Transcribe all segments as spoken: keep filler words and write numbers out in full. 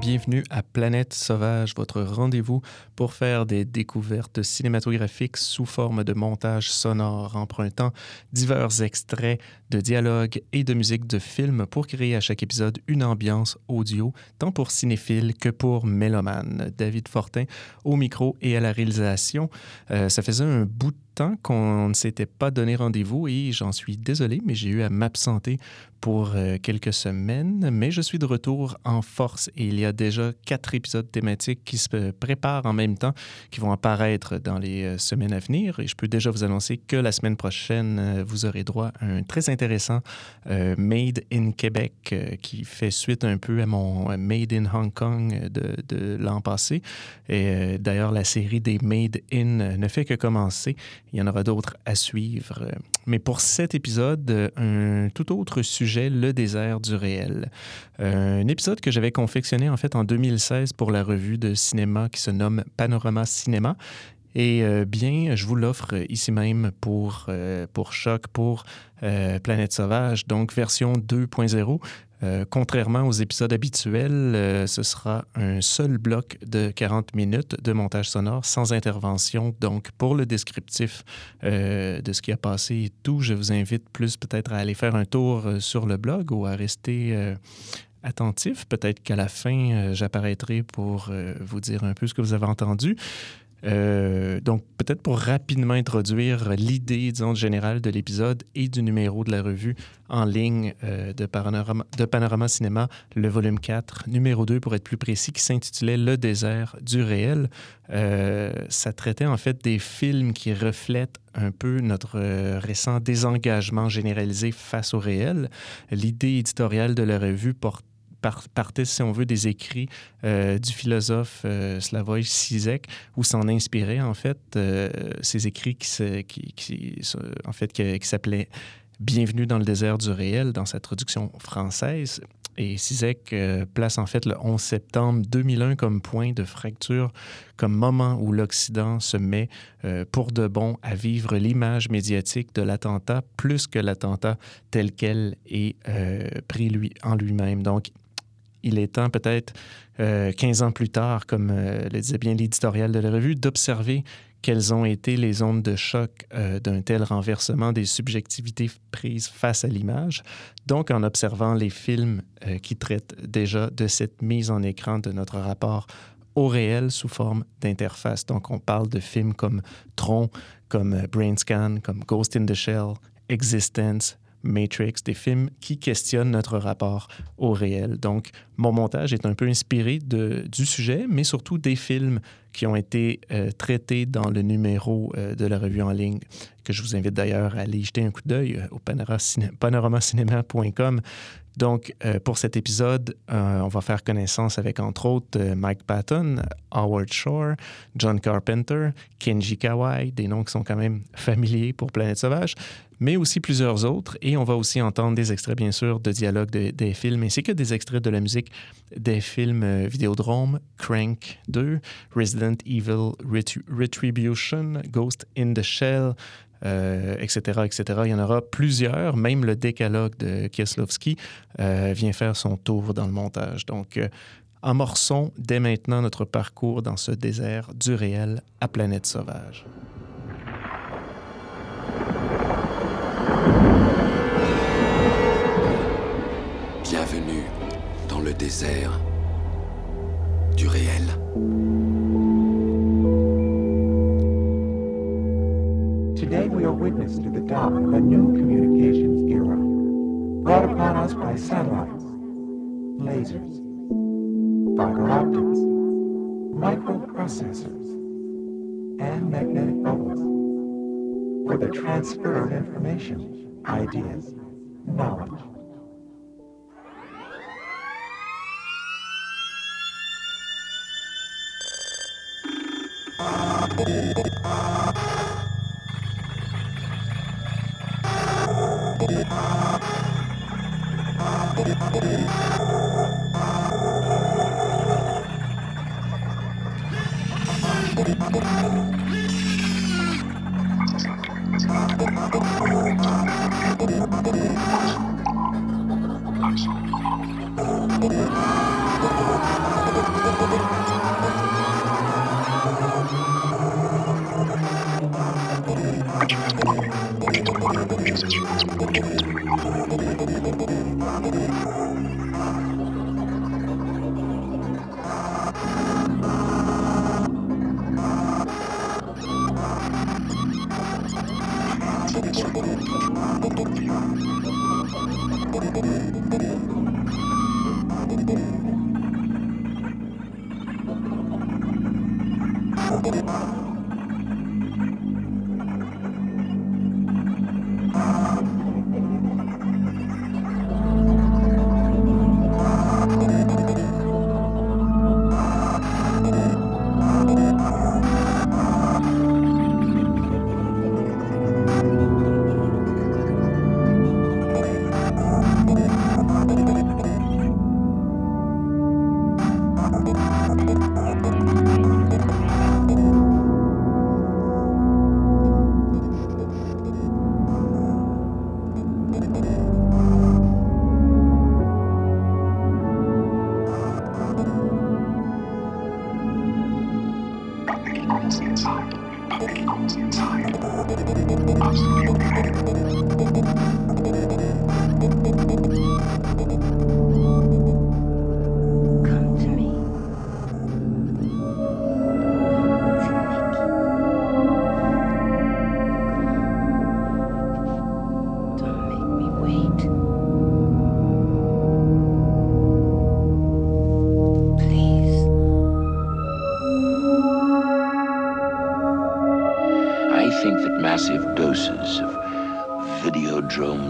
Bienvenue à Planète Sauvage, votre rendez-vous pour faire des découvertes cinématographiques sous forme de montage sonore, empruntant divers extraits de dialogues et de musique de films pour créer à chaque épisode une ambiance audio, tant pour cinéphiles que pour mélomanes. David Fortin au micro et à la réalisation. Euh, ça faisait un bout de temps qu'on ne s'était pas donné rendez-vous et j'en suis désolé, mais j'ai eu à m'absenter pour euh, quelques semaines, mais je suis de retour en force et il y a déjà quatre épisodes thématiques qui se préparent en même temps, qui vont apparaître dans les euh, semaines à venir et je peux déjà vous annoncer que la semaine prochaine, euh, vous aurez droit à un très intéressant euh, Made in Québec euh, qui fait suite un peu à mon euh, Made in Hong Kong de, de l'an passé et euh, d'ailleurs la série des Made in ne fait que commencer, il y en aura d'autres à suivre. Mais pour cet épisode, un tout autre sujet, le désert du réel. Euh, un épisode que j'avais confectionné en fait en deux mille seize pour la revue de cinéma qui se nomme Panorama Cinéma. Et euh, bien, je vous l'offre ici même pour, euh, pour Choc, pour euh, Planète Sauvage, donc version deux point zéro. Euh, contrairement aux épisodes habituels, euh, ce sera un seul bloc de quarante minutes de montage sonore sans intervention. Donc, pour le descriptif euh, de ce qui a passé et tout, je vous invite plus peut-être à aller faire un tour euh, sur le blog ou à rester euh, attentif. Peut-être qu'à la fin, euh, j'apparaîtrai pour euh, vous dire un peu ce que vous avez entendu. Euh, donc, peut-être pour rapidement introduire l'idée, disons, générale de l'épisode et du numéro de la revue en ligne euh, de, Panorama, de Panorama Cinéma, le volume quatre, numéro deux pour être plus précis, qui s'intitulait « Le désert du réel euh, ». Ça traitait en fait des films qui reflètent un peu notre euh, récent désengagement généralisé face au réel. L'idée éditoriale de la revue porte partait, si on veut, des écrits euh, du philosophe euh, Slavoj Žižek, où s'en inspirait, en fait, euh, ces écrits qui, se, qui, qui, en fait, qui, qui s'appelaient « Bienvenue dans le désert du réel » dans sa traduction française. Et Žižek euh, place, en fait, le onze septembre deux mille un comme point de fracture, comme moment où l'Occident se met euh, pour de bon à vivre l'image médiatique de l'attentat plus que l'attentat tel quel est euh, pris lui, en lui-même. Donc, il est temps peut-être euh, quinze ans plus tard, comme euh, le disait bien l'éditorial de la revue, d'observer quelles ont été les ondes de choc euh, d'un tel renversement des subjectivités prises face à l'image. Donc, en observant les films euh, qui traitent déjà de cette mise en écran de notre rapport au réel sous forme d'interface. Donc, on parle de films comme Tron, comme Brainscan, comme Ghost in the Shell, Existence, Matrix, des films qui questionnent notre rapport au réel. Donc, mon montage est un peu inspiré de, du sujet, mais surtout des films qui ont été euh, traités dans le numéro euh, de la revue en ligne, que je vous invite d'ailleurs à aller jeter un coup d'œil au panorama cinéma point com. Donc, euh, pour cet épisode, euh, on va faire connaissance avec, entre autres, euh, Mike Patton, Howard Shore, John Carpenter, Kenji Kawai, des noms qui sont quand même familiers pour Planète Sauvage, mais aussi plusieurs autres. Et on va aussi entendre des extraits, bien sûr, de dialogues de, des films, ainsi que des extraits de la musique des films euh, Vidéodrome, Crank deux, Resident Evil Ret- Retribution, Ghost in the Shell, Euh, et cetera, et cetera. Il y en aura plusieurs, même le décalogue de Kieslowski euh, vient faire son tour dans le montage. Donc, euh, amorçons dès maintenant notre parcours dans ce désert du réel à Planète Sauvage. Bienvenue dans le désert du réel. bear witness to the dawn of a new communications era, brought upon us by satellites, lasers, fiber optics, microprocessors, and magnetic bubbles, for the transfer of information, ideas, knowledge.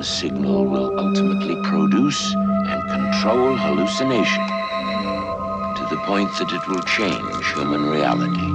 Signal will ultimately produce and control hallucination to the point that it will change human reality.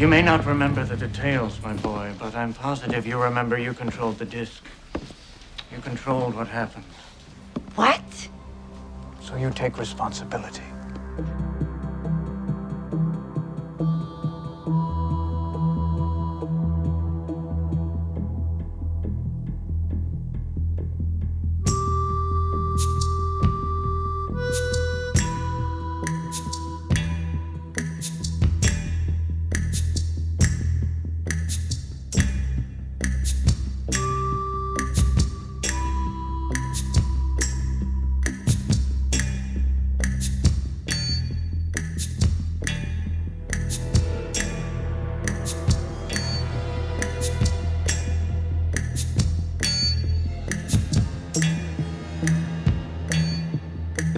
You may not remember the details, my boy, but I'm positive you remember you controlled the disc. You controlled what happened. What? So you take responsibility.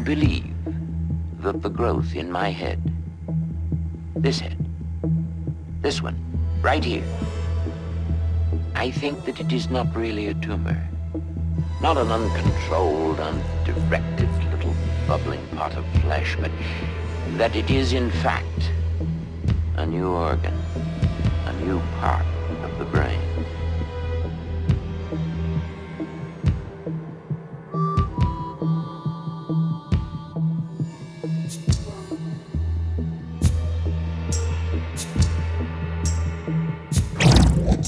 Believe that the growth in my head, this head, this one, right here, I think that it is not really a tumor, not an uncontrolled, undirected little bubbling pot of flesh, but that it is in fact a new organ, a new part of the brain.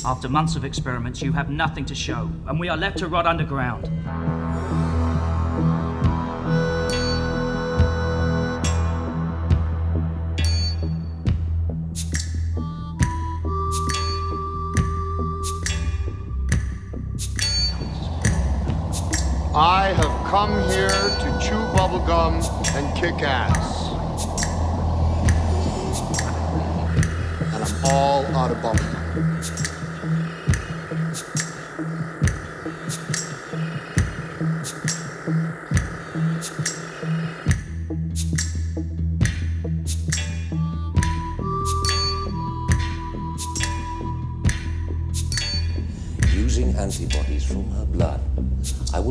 After months of experiments, you have nothing to show, and we are left to rot underground. I have come here to chew bubblegum and kick ass. And I'm all out of bubblegum.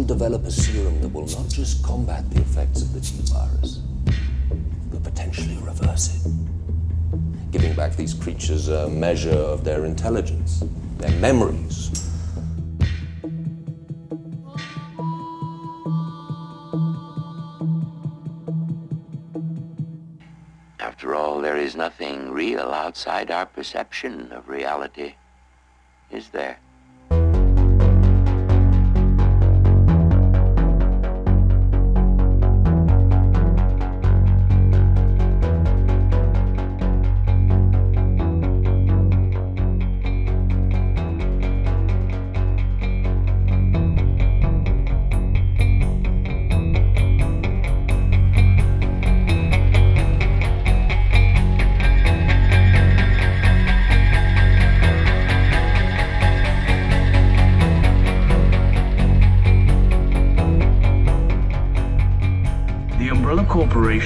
Develop a serum that will not just combat the effects of the T-virus, but potentially reverse it, giving back these creatures a measure of their intelligence, their memories. After all, there is nothing real outside our perception of reality, is there?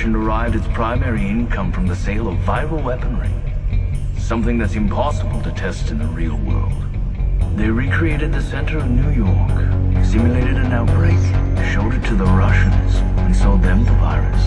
Derived its primary income from the sale of viral weaponry, something that's impossible to test in the real world. They recreated the center of New York, simulated an outbreak, showed it to the Russians, and sold them the virus.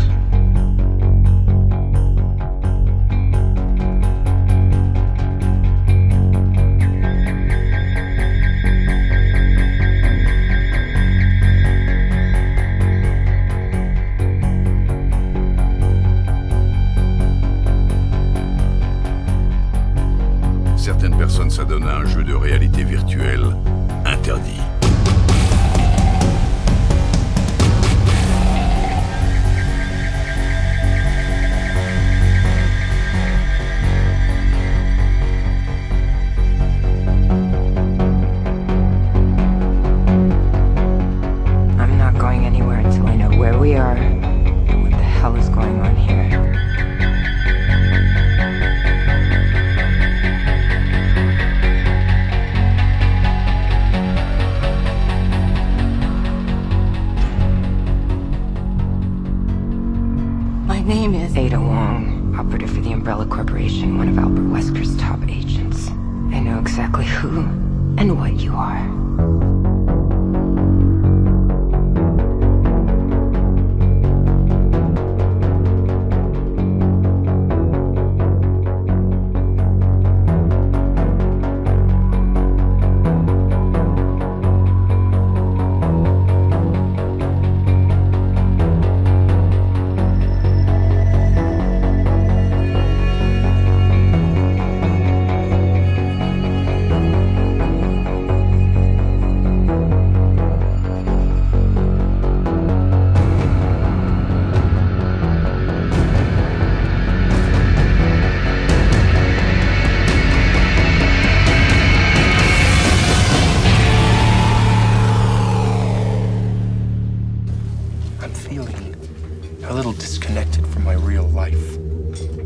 a little disconnected from my real life.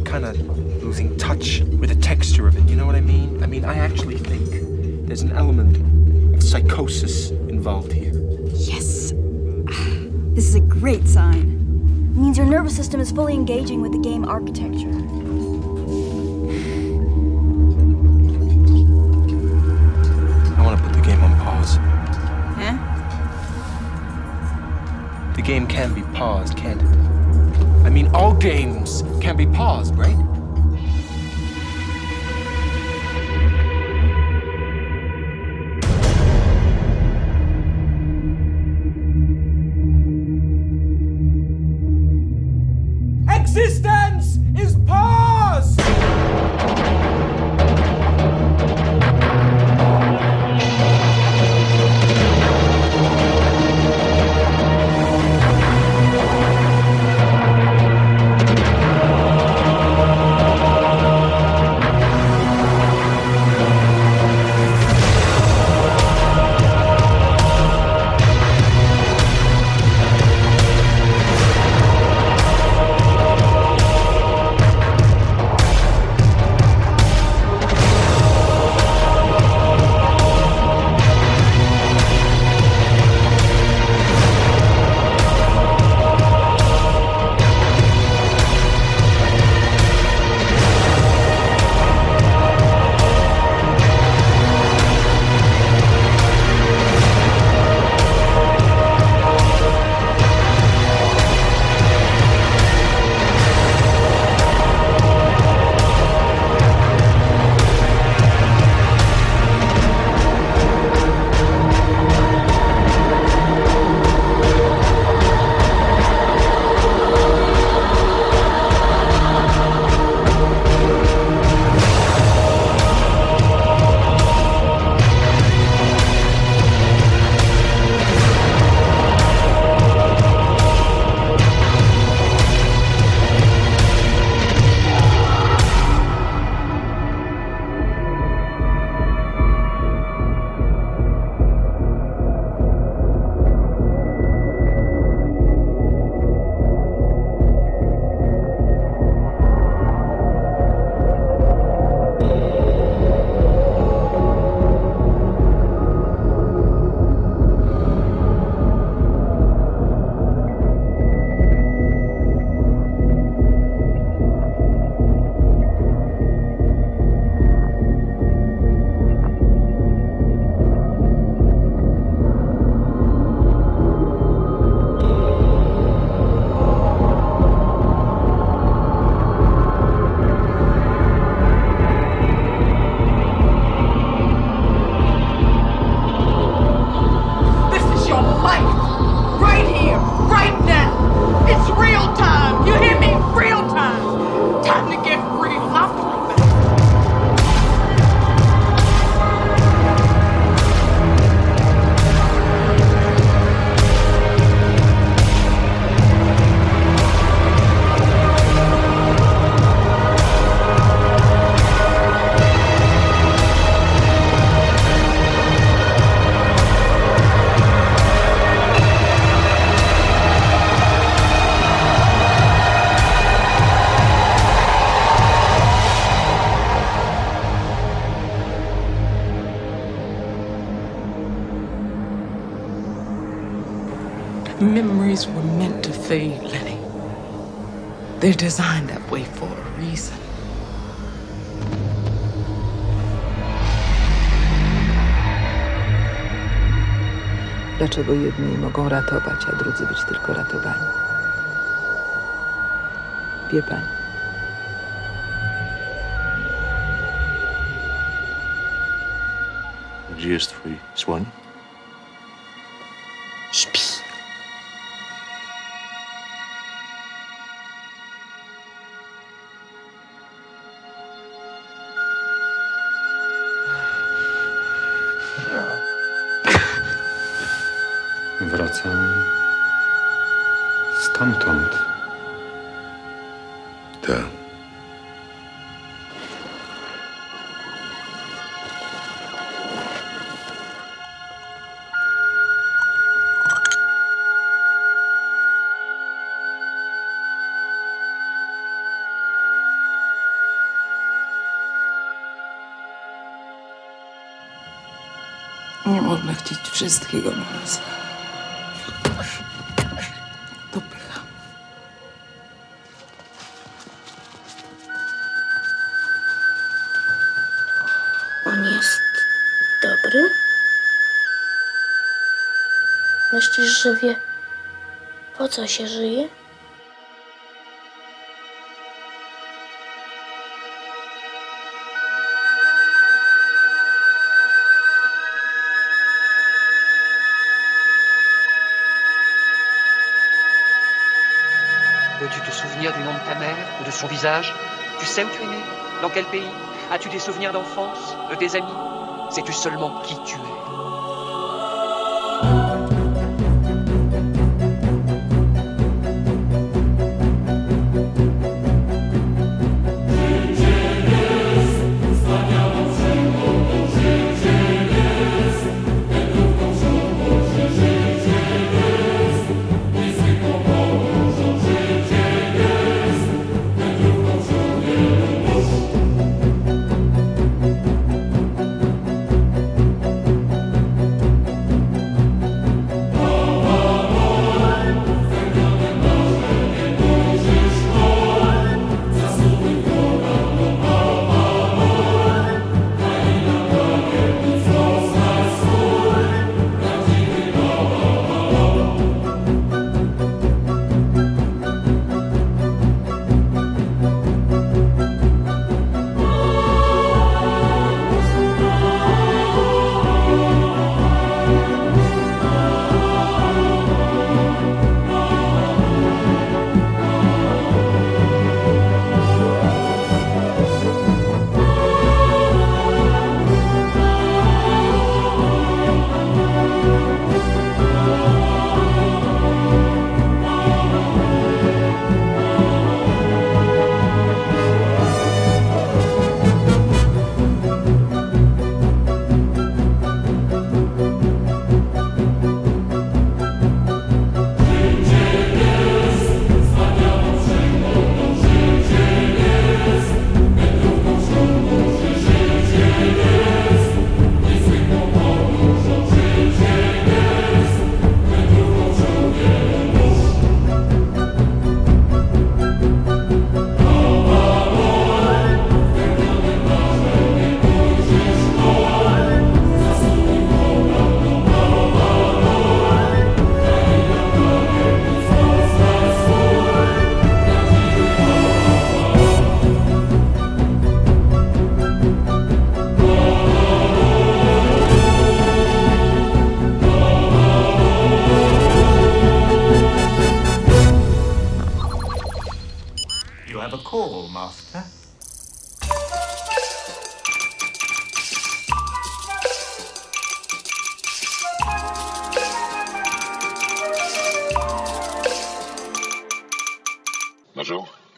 Kind of losing touch with the texture of it, you know what I mean? I mean, I actually think there's an element of psychosis involved here. Yes. This is a great sign. It means your nervous system is fully engaging with the game architecture. I want to put the game on pause. Huh? The game can be paused, can't it? I mean, all games can be paused, right? Existence is paused! Memories were meant to fade, Lenny. They're designed that way for a reason. Dlaczego jedni mogą ratować, a drudzy być tylko ratowani? Wie pani? Gdzie jest twój słoń? Stamtąd. Tak. Nie można chcieć wszystkiego naraz. To pycha. On jest dobry? Myślisz, że wie, po co się żyje? Peux-tu te souvenir du nom de ta mère ou de son visage? Tu sais où tu es né? Dans quel pays? As-tu des souvenirs d'enfance? De tes amis? Sais-tu seulement qui tu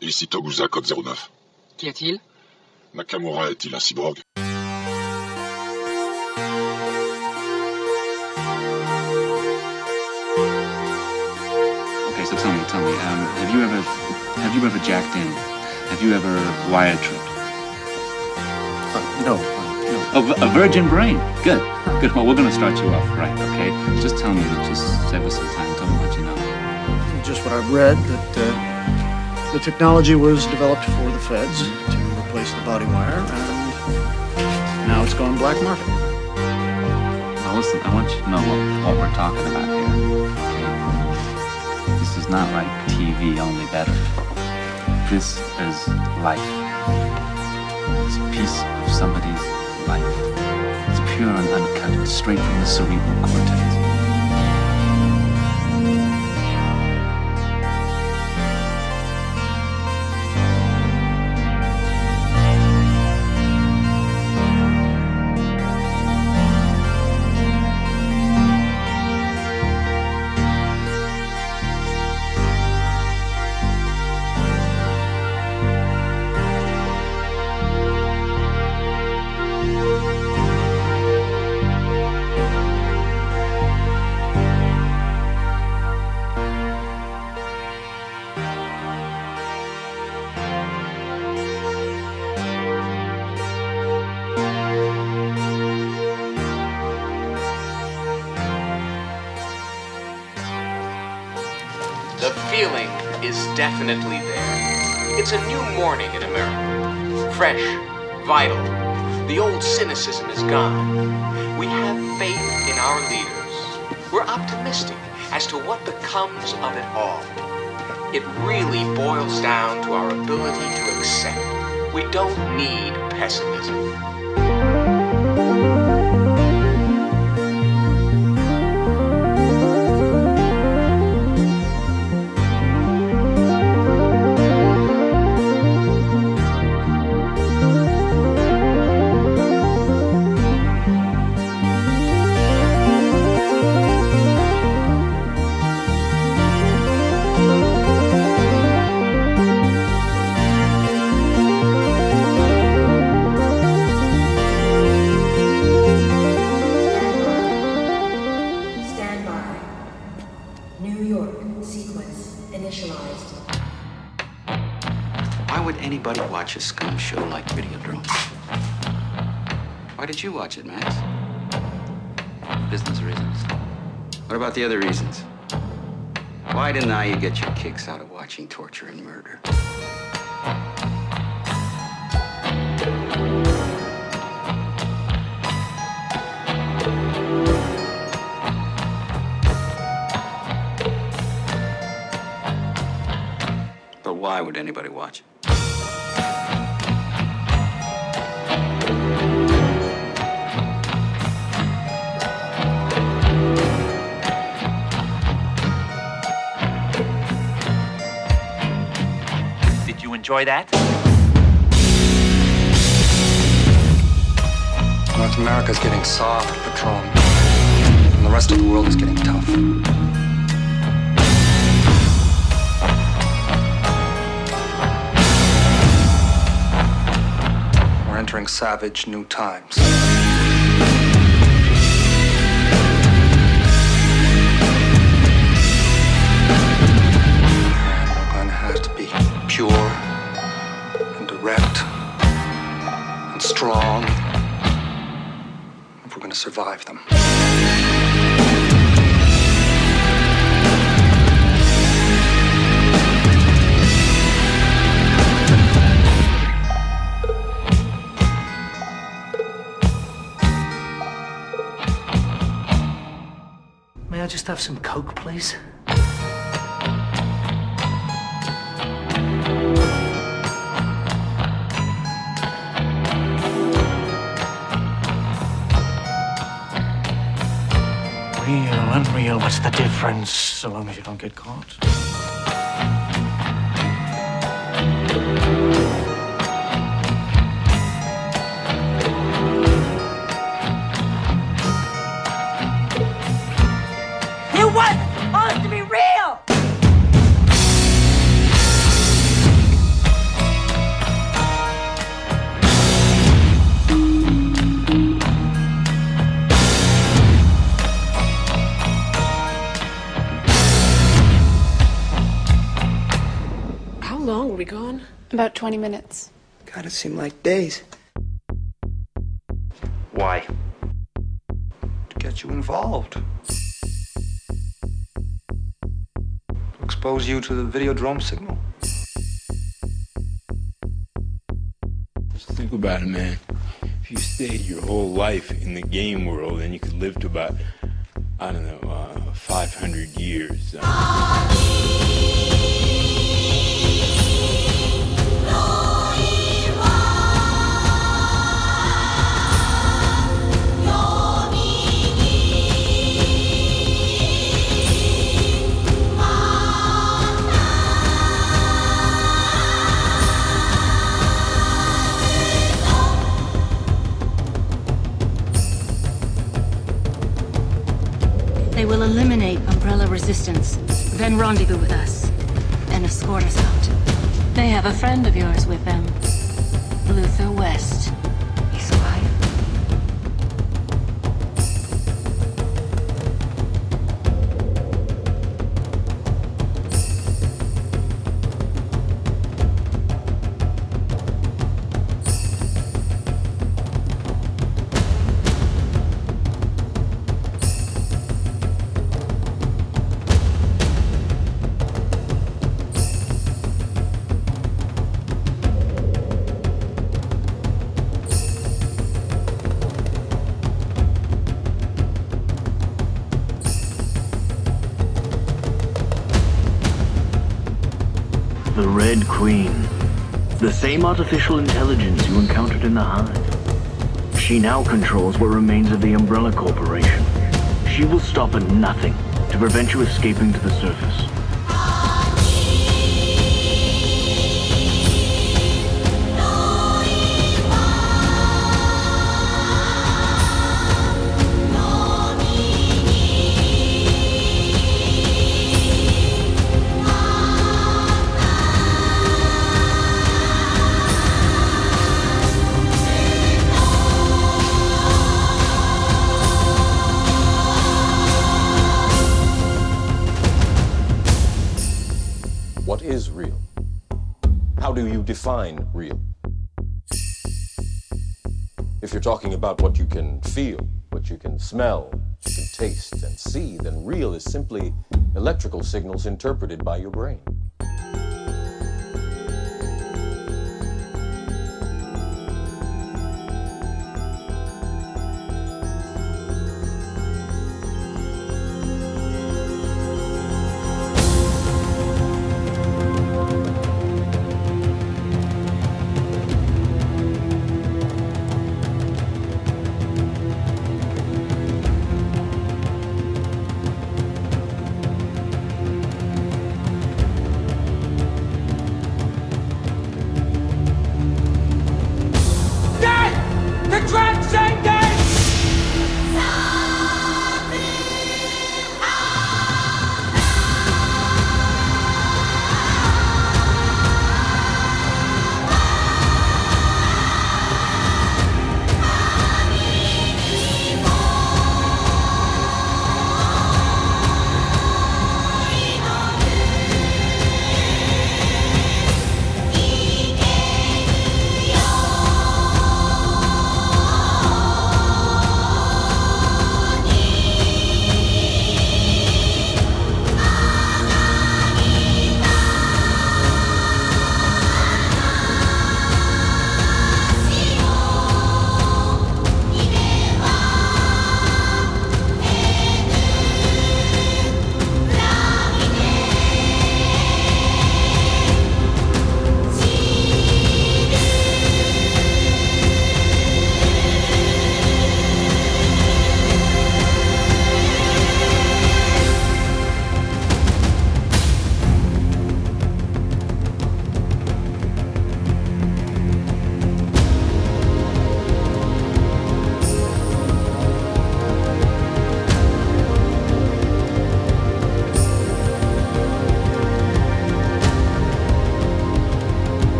Ici Togusa, code zéro neuf. Qu'y a-t-il? Nakamura est-il un cyborg? Okay, so tell me, tell me, um, have you ever, have you ever jacked in? Have you ever wire tripped? Uh, no. no. A, a virgin brain. Good, good. Well, we're going to start you off right, okay? Just tell me, just save us some time. Tell me what you know. Just what I've read, that. Uh... The technology was developed for the feds to replace the body wire, and now it's gone black market. Now listen, I want you to know what, what we're talking about here. Okay? This is not like T V, only better. This is life. It's a piece of somebody's life. It's pure and uncut, it's straight from the cerebral cortex. feeling is definitely there. It's a new morning in America. Fresh, vital. The old cynicism is gone. We have faith in our leaders. We're optimistic as to what becomes of it all. It really boils down to our ability to accept. We don't need pessimism. A scum show like Videodrome. Why did you watch it, Max? Business reasons. What about the other reasons? Why deny you get your kicks out of watching torture and murder? But why would anybody watch it? Enjoy that? North America's getting soft, Patron. And the rest of the world is getting tough. We're entering savage new times. And we're gonna have to be pure. Direct and strong if we're going to survive them. May I just have some Coke, please? Unreal, what's the difference? So long as you don't get caught. You want us to be real! Were we gone? About twenty minutes. God, it seemed like days. Why? To get you involved. To expose you to the Videodrome signal. Just think about it, man. If you stayed your whole life in the game world, then you could live to about, I don't know, uh, five hundred years. Uh... We'll eliminate umbrella resistance, then rendezvous with us, and escort us out. They have a friend of yours with them, Luther West. He's The Red Queen. The same artificial intelligence you encountered in the hive. She now controls what remains of the Umbrella Corporation. She will stop at nothing to prevent you escaping to the surface. Define real. If you're talking about what you can feel, what you can smell, you can taste and see, then real is simply electrical signals interpreted by your brain.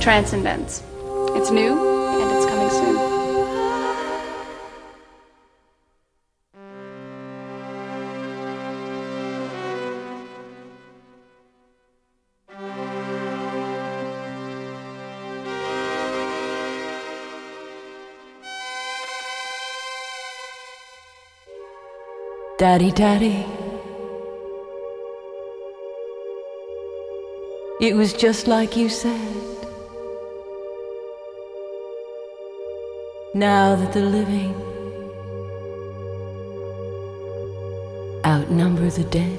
Transcendence. It's new and it's coming soon. Daddy, Daddy. It was just like you said. Now that the living outnumber the dead,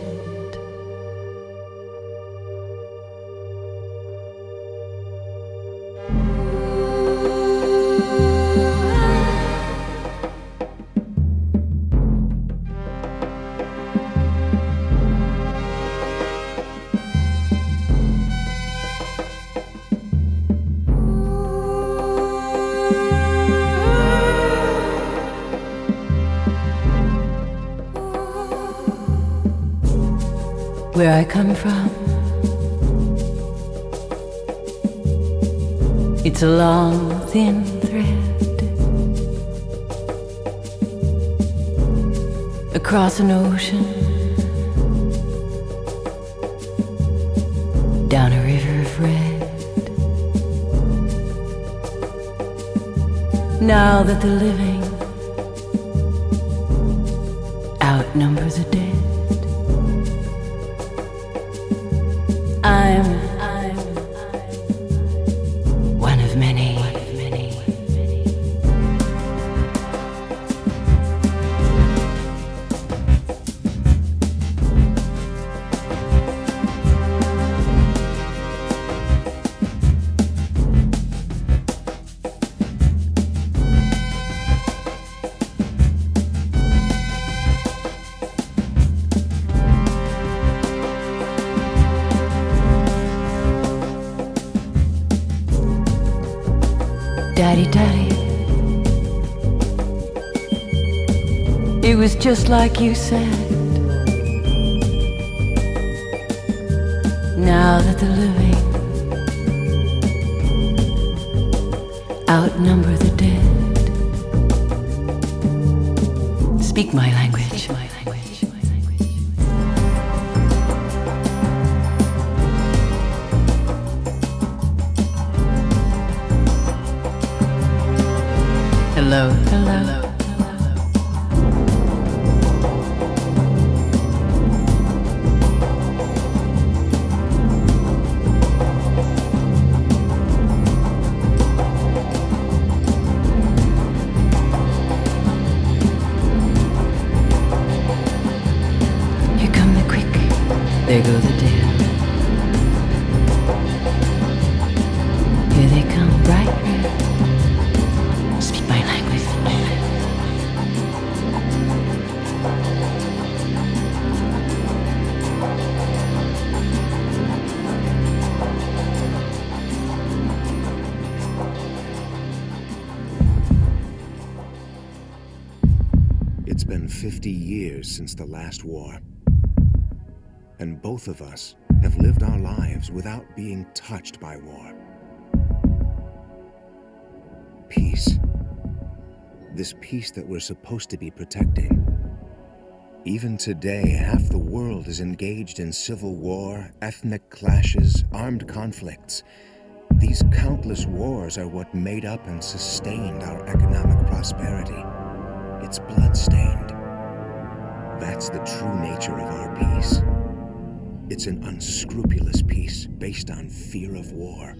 where I come from, it's a long, thin thread across an ocean, down a river of red. Now that the living outnumber the dead, I'm, I'm, I'm one of many, one of many. Daddy, daddy. It was just like you said. Now that the living outnumber the dead. Speak my language. Speak my language. Hello, hello, hello. There go the dead. Here they come, bright red. Speak my language. It's been fifty years since the last war. And both of us have lived our lives without being touched by war. Peace. This peace that we're supposed to be protecting. Even today, half the world is engaged in civil war, ethnic clashes, armed conflicts. These countless wars are what made up and sustained our economic prosperity. It's blood-stained. That's the true nature of our peace. It's an unscrupulous peace based on fear of war.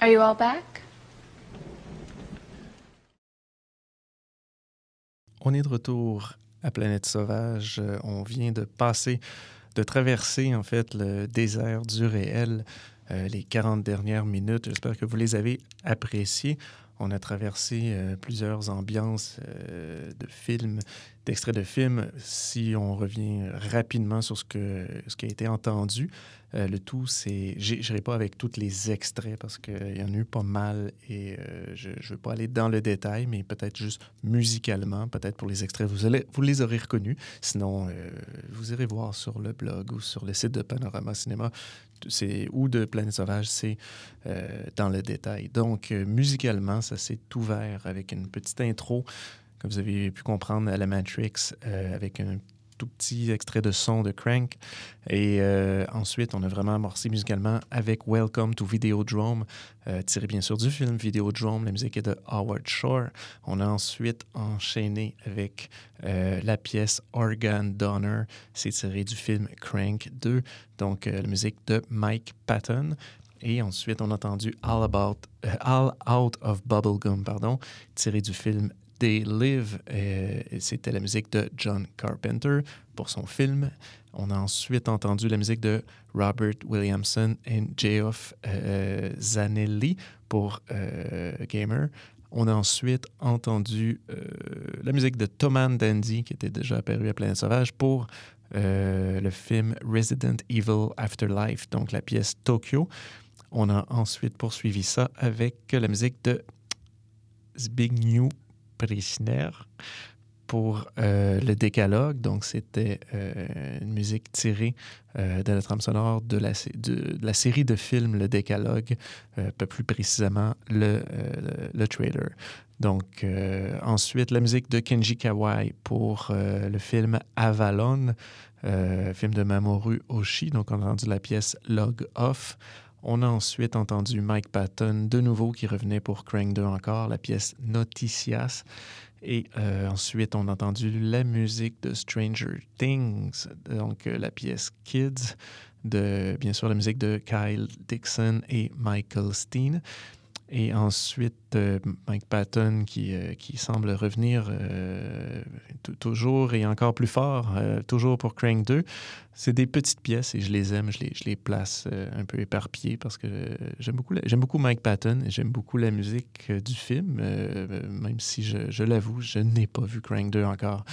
Are you all back? On est de retour à Planète Sauvage. On vient de passer, de traverser en fait le désert du réel, euh, les quarante dernières minutes. J'espère que vous les avez appréciées. On a traversé euh, plusieurs ambiances euh, de films, d'extraits de films. Si on revient rapidement sur ce, que, ce qui a été entendu, euh, le tout, c'est... Je n'irai pas avec tous les extraits parce qu'il y en a eu pas mal et euh, je ne veux pas aller dans le détail, mais peut-être juste musicalement, peut-être pour les extraits, vous, allez, vous les aurez reconnus. Sinon, euh, vous irez voir sur le blog ou sur le site de Panorama Cinéma c'est, ou de Planète Sauvage, c'est euh, dans le détail. Donc, euh, musicalement, ça s'est ouvert avec une petite intro, comme vous avez pu comprendre, à la Matrix, euh, avec un tout petit extrait de son de Crank. Et euh, ensuite, on a vraiment amorcé musicalement avec Welcome to Vidéodrome, euh, tiré bien sûr du film Vidéodrome. La musique est de Howard Shore. On a ensuite enchaîné avec euh, la pièce Organ Donor. C'est tiré du film Crank deux, donc euh, la musique de Mike Patton. Et ensuite, on a entendu All, About, euh, All Out of Bubblegum, pardon, tiré du film They Live, euh, c'était la musique de John Carpenter pour son film. On a ensuite entendu la musique de Robert Williamson et Geoff euh, Zanelli pour euh, Gamer. On a ensuite entendu euh, la musique de Toman Dandy, qui était déjà apparu à Planète Sauvage, pour euh, le film Resident Evil Afterlife, donc la pièce Tokyo. On a ensuite poursuivi ça avec la musique de Zbigniew Prisiner pour euh, Le Décalogue. Donc, c'était euh, une musique tirée euh, de la trame sonore de la, de, de la série de films Le Décalogue, euh, plus précisément le, euh, le, le trailer. Donc, euh, ensuite, la musique de Kenji Kawai pour euh, le film Avalon, euh, film de Mamoru Oshii. Donc, on a entendu la pièce Log Off. On a ensuite entendu Mike Patton, de nouveau, qui revenait pour Crank deux encore, la pièce Noticias. Et euh, ensuite, on a entendu la musique de Stranger Things, donc euh, la pièce Kids, de, bien sûr, la musique de Kyle Dixon et Michael Steen. Et ensuite, euh, Mike Patton qui, euh, qui semble revenir euh, toujours et encore plus fort, euh, toujours pour Crank deux. C'est des petites pièces et je les aime, je les, je les place euh, un peu éparpillées parce que euh, j'aime beaucoup, la, j'aime beaucoup Mike Patton et j'aime beaucoup la musique euh, du film, euh, même si je, je l'avoue, je n'ai pas vu Crank deux encore.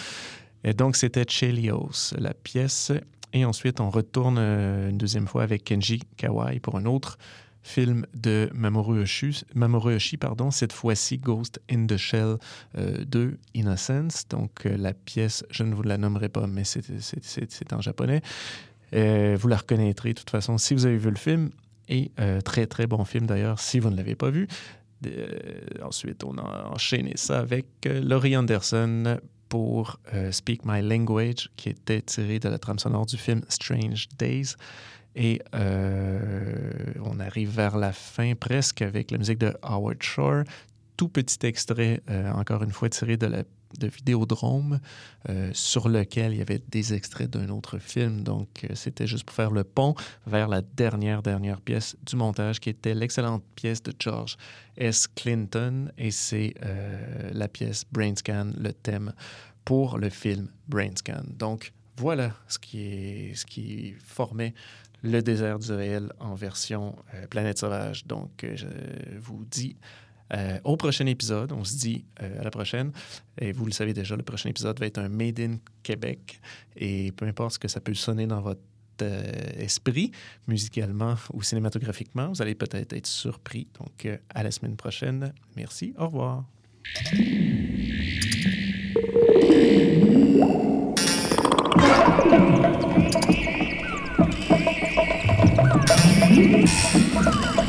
Et donc, c'était Chelios, la pièce. Et ensuite, on retourne euh, une deuxième fois avec Kenji Kawai pour un autre film de Mamoru Oshii, Mamoru Oshii, pardon, cette fois-ci Ghost in the Shell euh, deux, Innocence. Donc, euh, la pièce, je ne vous la nommerai pas, mais c'est, c'est, c'est, c'est en japonais. Euh, vous la reconnaîtrez de toute façon si vous avez vu le film. Et euh, très, très bon film d'ailleurs, si vous ne l'avez pas vu. Euh, ensuite, on a enchaîné ça avec euh, Laurie Anderson pour euh, Speak My Language, qui était tiré de la trame sonore du film Strange Days. Et euh, on arrive vers la fin presque avec la musique de Howard Shore. Tout petit extrait, euh, encore une fois, tiré de, la, de Vidéodrome, euh, sur lequel il y avait des extraits d'un autre film. Donc, euh, c'était juste pour faire le pont vers la dernière, dernière pièce du montage, qui était l'excellente pièce de George S. Clinton. Et c'est euh, la pièce Brainscan, le thème pour le film Brainscan. Donc, voilà ce qui, est, ce qui formait le désert du réel en version euh, Planète Sauvage. Donc, euh, je vous dis euh, au prochain épisode. On se dit euh, à la prochaine. Et vous le savez déjà, le prochain épisode va être un Made in Québec. Et peu importe ce que ça peut sonner dans votre euh, esprit, musicalement ou cinématographiquement, vous allez peut-être être surpris. Donc, euh, à la semaine prochaine. Merci. Au revoir. Thank you.